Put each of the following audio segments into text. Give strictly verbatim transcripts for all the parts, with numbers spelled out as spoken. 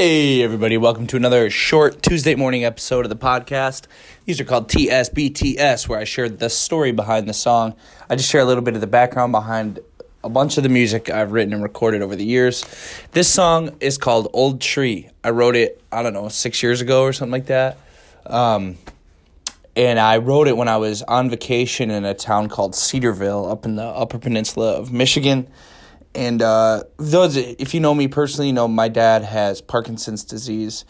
Hey everybody, welcome to another short Tuesday morning episode of the podcast. These are called T S B T S, where I share the story behind the song. I just share a little bit of the background behind a bunch of the music I've written and recorded over the years. This song is called Old Tree. I wrote it, I don't know, six years ago or something like that. Um, and I wrote it when I was on vacation in a town called Cedarville up in the Upper Peninsula of Michigan. And uh, those, if you know me personally, you know my dad has Parkinson's disease,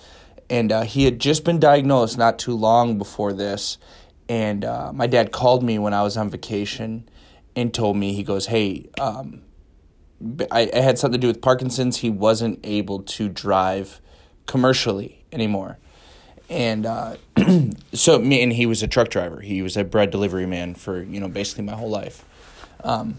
and uh, he had just been diagnosed not too long before this. And uh, my dad called me when I was on vacation and told me, he goes, hey, um, I, I had something to do with Parkinson's. He wasn't able to drive commercially anymore. And uh, so me and he was a truck driver. He was a bread delivery man for, you know, basically my whole life. Um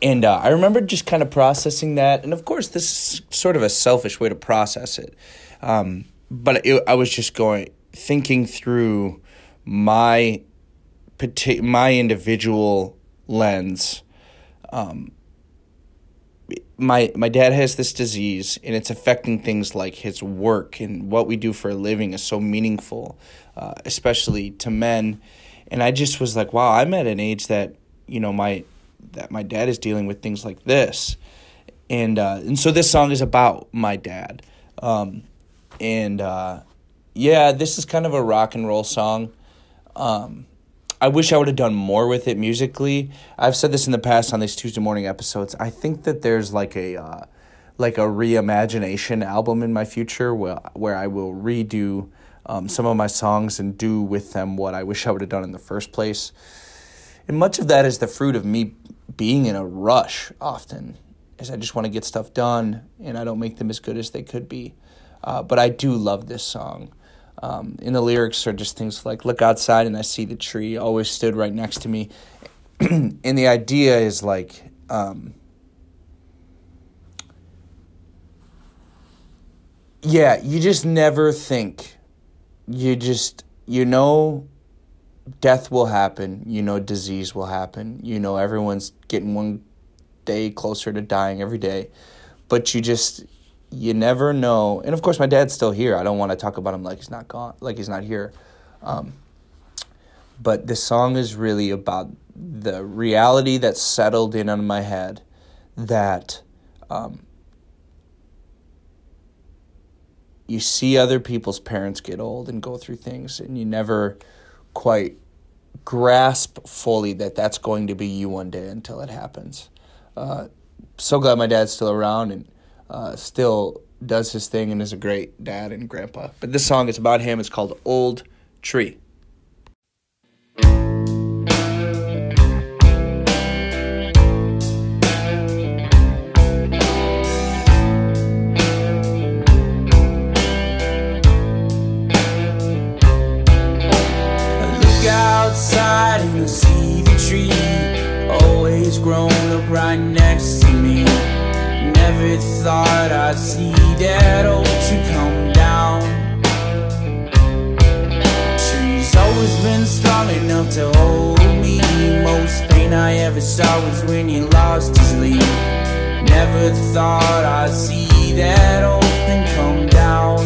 And uh, I remember just kind of processing that. And, of course, this is sort of a selfish way to process it. Um, but it, I was just going thinking through my my individual lens. Um, my my dad has this disease, and it's affecting things like his work, and what we do for a living is so meaningful, uh, especially to men. And I just was like, wow, I'm at an age that, you know, my – that my dad is dealing with things like this. And uh, and so this song is about my dad. Um, and, uh, yeah, this is kind of a rock and roll song. Um, I wish I would have done more with it musically. I've said this in the past on these Tuesday morning episodes. I think that there's like a uh, like a reimagination album in my future where, where I will redo um, some of my songs and do with them what I wish I would have done in the first place. And much of that is the fruit of me being in a rush often, is I just want to get stuff done, and I don't make them as good as they could be. Uh, but I do love this song. Um, and the lyrics are just things like, look outside and I see the tree always stood right next to me. And the idea is like, um, yeah, you just never think. You just, you know... death will happen, you know, disease will happen, you know, everyone's getting one day closer to dying every day, but you just, you never know. And of course my dad's still here. I don't want to talk about him like he's not gone, like he's not here. Um, but this song is really about the reality that settled in on my head that, um, you see other people's parents get old and go through things, and you never quite grasp fully that that's going to be you one day until it happens. Uh, so glad my dad's still around and uh, still does his thing and is a great dad and grandpa. But this song is about him. It's called Old Tree. Outside and you'll see the tree always grown up right next to me. Never thought I'd see that old tree come down. Tree's always been strong enough to hold me. Most pain I ever saw was when he lost his leaf. Never thought I'd see that old thing come down.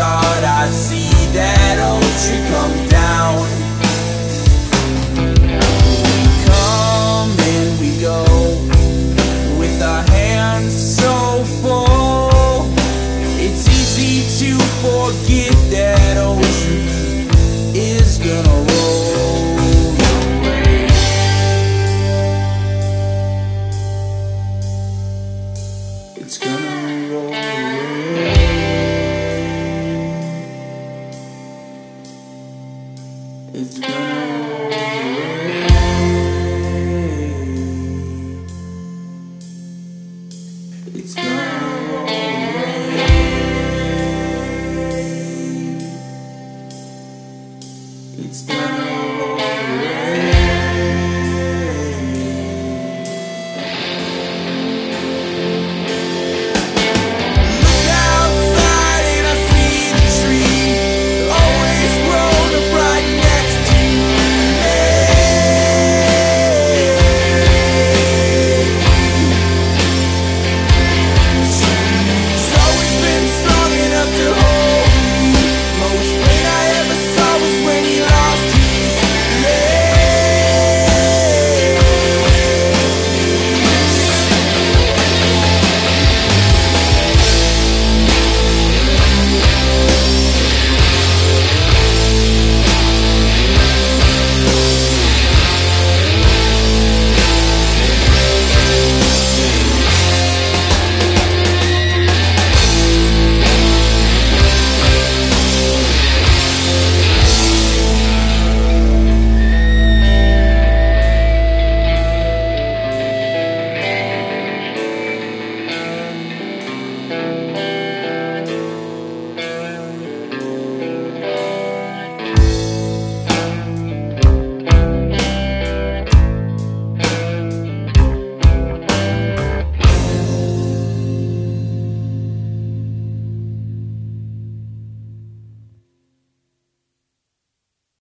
Thought I'd see that old tree come down. We come and we go with our hands so full. It's easy to forget that old tree is gonna roll away. It's gonna rain. It's gonna rain. It's gonna rain.